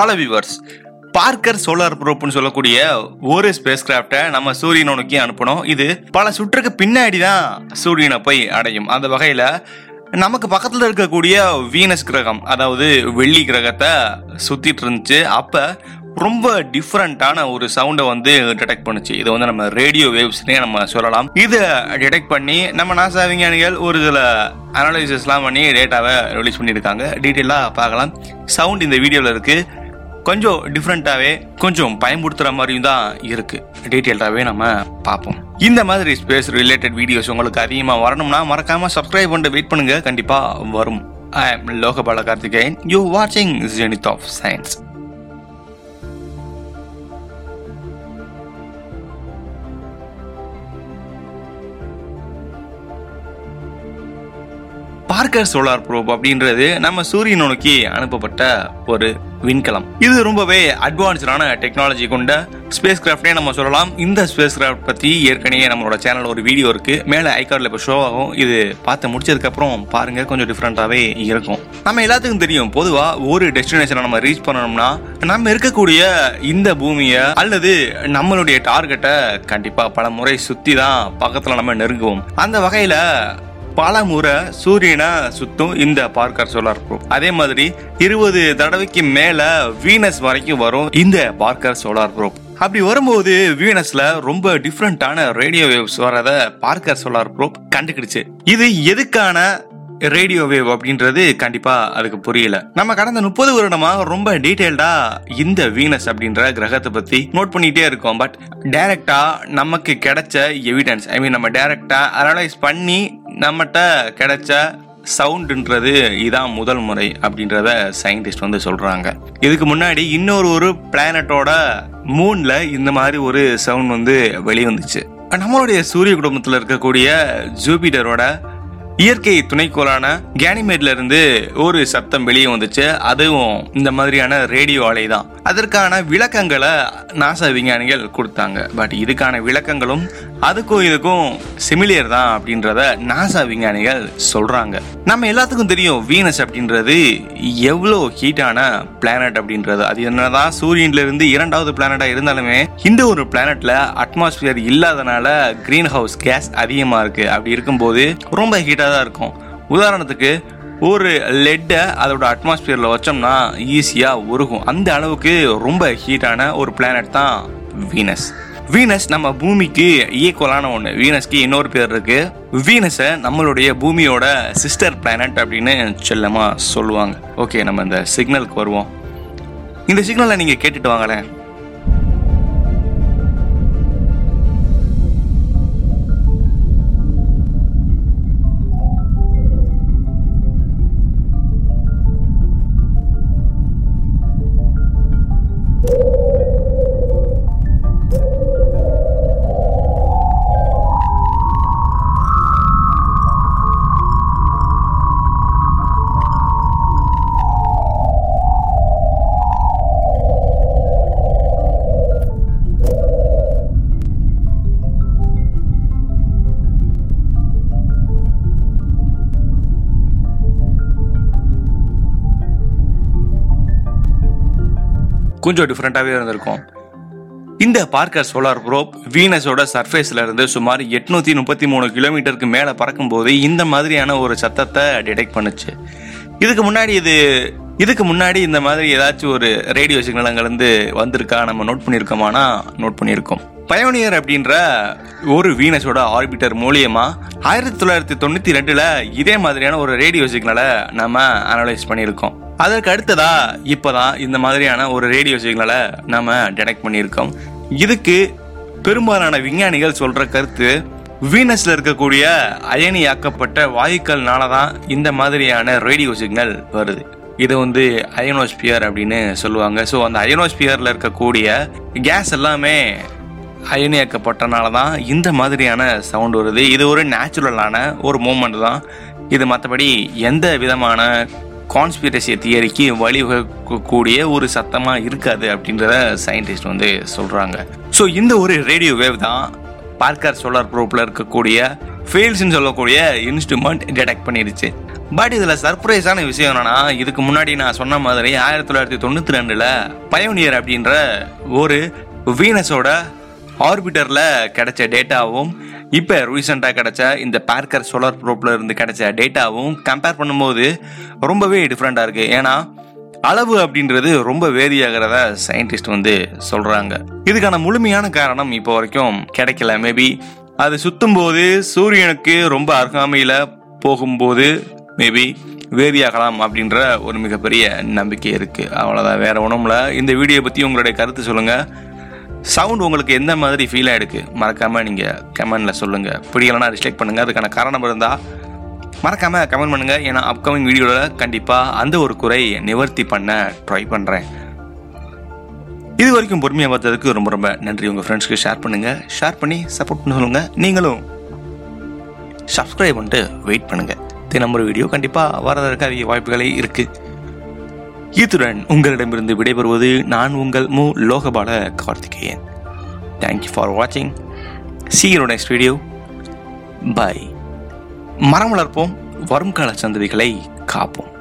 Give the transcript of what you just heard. Hello viewers, Parker solar ப்ரோப்னு சொல்லக்கூடிய ஒரு ஸ்பேஸ் கிராஃப்டை நம்ம சூரியனை நோக்கி அனுப்பணும். இது பல சுற்றுக்கு பின்னாடி தான் சூரியனை போய் அடையும். அந்த வகையில் நமக்கு பக்கத்தில் இருக்கக்கூடிய வீனஸ் கிரகம், அதாவது வெள்ளி கிரகத்தை சுற்றிட்டு இருந்துச்சு. அப்போ ரொம்ப டிஃப்ரெண்டான ஒரு சவுண்டை வந்து டிடெக்ட் பண்ணுச்சு. இதை வந்து நம்ம ரேடியோ வேவ்ஸ்னே நம்ம சொல்லலாம். இதை டிடெக்ட் பண்ணி நம்ம நாசா விஞ்ஞானிகள் ஒரு சில அனலைசிஸ்லாம் பண்ணி டேட்டாவை ரிலீஸ் பண்ணியிருக்காங்க. டீட்டெயிலாக பார்க்கலாம். சவுண்ட் இந்த வீடியோவில் இருக்குது. கொஞ்சம் டிஃப்ரெண்ட்டாகவே, கொஞ்சம் பயன்படுத்துகிற மாதிரியும் தான் இருக்குது. டீட்டெயில்டாகவே நம்ம பார்ப்போம். இந்த மாதிரி ஸ்பேஸ் ரிலேட்டட் வீடியோஸ் உங்களுக்கு அதிகமாக வரணும்னா மறக்காமல் சப்ஸ்கிரைப் பண்ணிட்டு வெயிட் பண்ணுங்கள், கண்டிப்பாக வரும். I am Lokapala Karthikeyan, you வாட்சிங் Zenith of Science. Parker solar probe அப்படின்றது நம்ம சூரியனை நோக்கி அனுப்பப்பட்ட ஒரு விண்கலம். இது ரொம்பவே அட்வான்ஸ்டான டெக்னாலஜி கொண்ட ஸ்பேஸ் கிராஃப்டே நம்ம சொல்லலாம். இந்த ஸ்பேஸ் கிராஃப்ட் பற்றி ஏற்கனவே நம்மளோட சேனலில் ஒரு வீடியோ இருக்குது, மேலே ஐகார்டில் இப்போ ஷோ ஆகும். இது பார்த்து முடிச்சதுக்கப்புறம் பாருங்கள், கொஞ்சம் டிஃப்ரெண்ட்டாகவே இருக்கும். நம்ம எல்லாத்துக்கும் தெரியும், பொதுவாக ஒரு டெஸ்டினேஷனை நம்ம ரீச் பண்ணணும்னா நம்ம இருக்கக்கூடிய இந்த பூமியை அல்லது நம்மளுடைய டார்கெட்டை கண்டிப்பாக பல முறை சுற்றி தான் பக்கத்தில் நம்ம நெருங்குவோம். அந்த வகையில் பல முறை சூரியனை சுத்தும் இந்த பார்க்கர் சோலார் ப்ரோப். அதே மாதிரி 20 தடவைக்கு மேல வீனஸ் வரைக்கும் வரும் இந்த பார்க்கர் சோலார் ப்ரோப். அப்படி வரும்போது வீனஸ்ல ரொம்ப டிஃப்ரெண்டான ரேடியோ வேவ்ஸ் வரத பார்க்கர் சோலார் ப்ரோப் கண்டுக்கிடுச்சு. இது எதுக்கான ரேடியோ வேவ் அப்படின்றது கண்டிப்பா அதுக்கு புரியல. நம்ம கடந்த 30 வருடமா ரொம்ப டீடைல்டா இந்த வீனஸ் அப்படின்ற கிரகத்தை பத்தி நோட் பண்ணிட்டே இருக்கோம். பட் டைரக்டா நமக்கு கிடைச்ச எவிடன்ஸ், நம்ம டைரக்டா அனலைஸ் பண்ணி நம்மகிட்ட கிடைச்ச சவுண்டுன்றது இதான் முதல் முறை அப்படின்றத சயின்டிஸ்ட் வந்து சொல்றாங்க. இதுக்கு முன்னாடி இன்னொரு பிளானட்டோட மூன்ல இந்த மாதிரி ஒரு சவுண்ட் வந்து வெளிவந்துச்சு. நம்மளுடைய சூரிய குடும்பத்தில் இருக்கக்கூடிய ஜூபிட்டரோட இயற்கை துணைக்கோளான கேனிமேட்ல இருந்து ஒரு சத்தம் வெளியே வந்துச்சு. அதுவும் இந்த மாதிரியான ரேடியோ அலை தான். அதற்கான விளக்கங்களை நாசா விஞ்ஞானிகள் கொடுத்தாங்க. பட் இதுக்கான விளக்கங்களும் அதுக்கும் இதுக்கும் சிமிலியர் தான் அப்படின்றத நாசா விஞ்ஞானிகள் சொல்றாங்க. நம்ம எல்லாத்துக்கும் தெரியும், வீனஸ் அப்படின்றது எவ்வளோ ஹீட்டான பிளானட் அப்படின்றது. அது என்னதான் சூரியன்ல இருந்து 2வது பிளானட்டா இருந்தாலுமே இந்த ஒரு பிளானட்ல அட்மாஸ்பியர் இல்லாதனால கிரீன் ஹவுஸ் கேஸ் அதிகமா இருக்கு. அப்படி இருக்கும்போது ரொம்ப ஹீட்டாக தான் இருக்கும். உதாரணத்துக்கு ஒரு லெட்டை அதோட அட்மாஸ்பியரில் வச்சோம்னா ஈஸியாக உருகும். அந்த அளவுக்கு ரொம்ப ஹீட்டான ஒரு பிளானட் தான் வீனஸ். வீனஸ் நம்ம பூமிக்கு ஈக்குவலான ஒன்று. வீனஸ்க்கு இன்னொரு பேர் இருக்குது. வீனஸை நம்மளுடைய பூமியோட சிஸ்டர் பிளானட் அப்படின்னு செல்லமாக சொல்லுவாங்க. ஓகே, நம்ம இந்த சிக்னலுக்கு வருவோம். இந்த சிக்னலை நீங்கள் கேட்டுட்டு வாங்களேன். கொஞ்சம் டிஃப்ரெண்ட்டாகவே இருந்திருக்கும். இந்த பார்க்கர் சோலார் ப்ரோப் வீனஸோட சர்ஃபேஸில் இருந்து சுமார் 833 கிலோமீட்டருக்கு மேலே பறக்கும்போது இந்த மாதிரியான ஒரு சத்தத்தை டிடெக்ட் பண்ணுச்சு. இதுக்கு முன்னாடி இந்த மாதிரி ஏதாச்சும் ஒரு ரேடியோ சிக்னல் அங்கேருந்து வந்திருக்கா, நம்ம நோட் பண்ணியிருக்கோமானா நோட் பண்ணியிருக்கோம். பயோனியர் அப்படின்ற ஒரு வீனஸோட ஆர்பிட்டர் மூலியமா 1992ல் இதே மாதிரியான ஒரு ரேடியோ சிக்னலை நம்ம அனலைஸ் பண்ணியிருக்கோம். அதற்கு அடுத்ததா இப்போதான் இந்த மாதிரியான ஒரு ரேடியோ சிக்னலை நாம் டிடெக்ட் பண்ணியிருக்கோம். இதுக்கு பெரும்பாலான விஞ்ஞானிகள் சொல்கிற கருத்து, வீனஸில் இருக்கக்கூடிய அயனியாக்கப்பட்ட வாயுக்கள்னால தான் இந்த மாதிரியான ரேடியோ சிக்னல் வருது. இது வந்து அயனோஸ்பியர் அப்படின்னு சொல்லுவாங்க. ஸோ அந்த அயனோஸ்பியரில் இருக்கக்கூடிய கேஸ் எல்லாமே அயனியாக்கப்பட்டனால தான் இந்த மாதிரியான சவுண்ட் வருது. இது ஒரு நேச்சுரலான ஒரு மூமெண்ட் தான். இது மற்றபடி எந்த விதமான கான்ஸ்பிரசி தியரிக்கு வழிவகுக்கக்கூடிய ஒரு சத்தமாக இருக்காது அப்படின்றத சயின்டிஸ்ட் வந்து சொல்கிறாங்க. ஸோ இந்த ஒரு ரேடியோ வேவ் தான் பார்க்கர் சோலார் ப்ரோப்ல இருக்கக்கூடிய ஃபீல்ட்ஸ்ன்னு சொல்லக்கூடிய இன்ஸ்ட்ருமெண்ட் டிடெக்ட் பண்ணிடுச்சு. பட் இதில் சர்ப்ரைஸான விஷயம் என்னன்னா, இதுக்கு முன்னாடி நான் சொன்ன மாதிரி 1992ல் பயோனியர் அப்படின்ற ஒரு வீனஸோட ஆர்பிட்டரில் கிடைச்ச டேட்டாவும் இப்போ ரீசெண்டாக கிடைச்ச இந்த பார்க்கர் சோலார் ப்ரோப்ல இருந்து கிடைச்ச டேட்டாவும் கம்பேர் பண்ணும்போது ரொம்பவே டிஃப்ரெண்ட்டாக இருக்குது. ஏன்னா அளவு அப்படின்றது ரொம்ப வேரியாகிறத சயின்டிஸ்ட் வந்து சொல்கிறாங்க. இதுக்கான முழுமையான காரணம் இப்போ வரைக்கும் கிடைக்கல. மேபி அது சுற்றும் போது சூரியனுக்கு ரொம்ப அருகாமையில் போகும்போது மேபி வேரியாகலாம் அப்படின்ற ஒரு மிகப்பெரிய நம்பிக்கை இருக்குது. அவ்வளோதான், வேறு ஒன்றும்ல. இந்த வீடியோ பற்றி உங்களுடைய கருத்து சொல்லுங்கள். சவுண்ட் உங்களுக்கு எந்த மாதிரி ஃபீல் ஆகிடுக்கு மறக்காமல் நீங்கள் கமெண்டில் சொல்லுங்கள். பிடிக்கலன்னா ரிஸ்ட்ரிக்ட் பண்ணுங்கள். அதுக்கான காரணம் இருந்தால் மறக்காமல் கமெண்ட் பண்ணுங்கள். ஏன்னா அப்கமிங் வீடியோவில் கண்டிப்பாக அந்த ஒரு குறை நிவர்த்தி பண்ண ட்ரை பண்ணுறேன். இது வரைக்கும் பொறுமையாக பார்த்ததுக்கு ரொம்ப ரொம்ப நன்றி. உங்கள் ஃப்ரெண்ட்ஸ்க்கு ஷேர் பண்ணுங்கள். ஷேர் பண்ணி சப்போர்ட் பண்ண சொல்லுங்கள். நீங்களும் சப்ஸ்கிரைப் பண்ணிட்டு வெயிட் பண்ணுங்கள். தினமுறை வீடியோ கண்டிப்பாக வரதற்கு அதிக வாய்ப்புகளே இருக்குது. இத்துடன் உங்களிடமிருந்து விடைபெறுவது நான் உங்கள் மு லோகபால கார்த்திகேயன். தேங்க்யூ ஃபார் வாட்சிங். See you next video. Bye. மரம் வளர்ப்போம், வருங்கால சந்ததிகளை காப்போம்.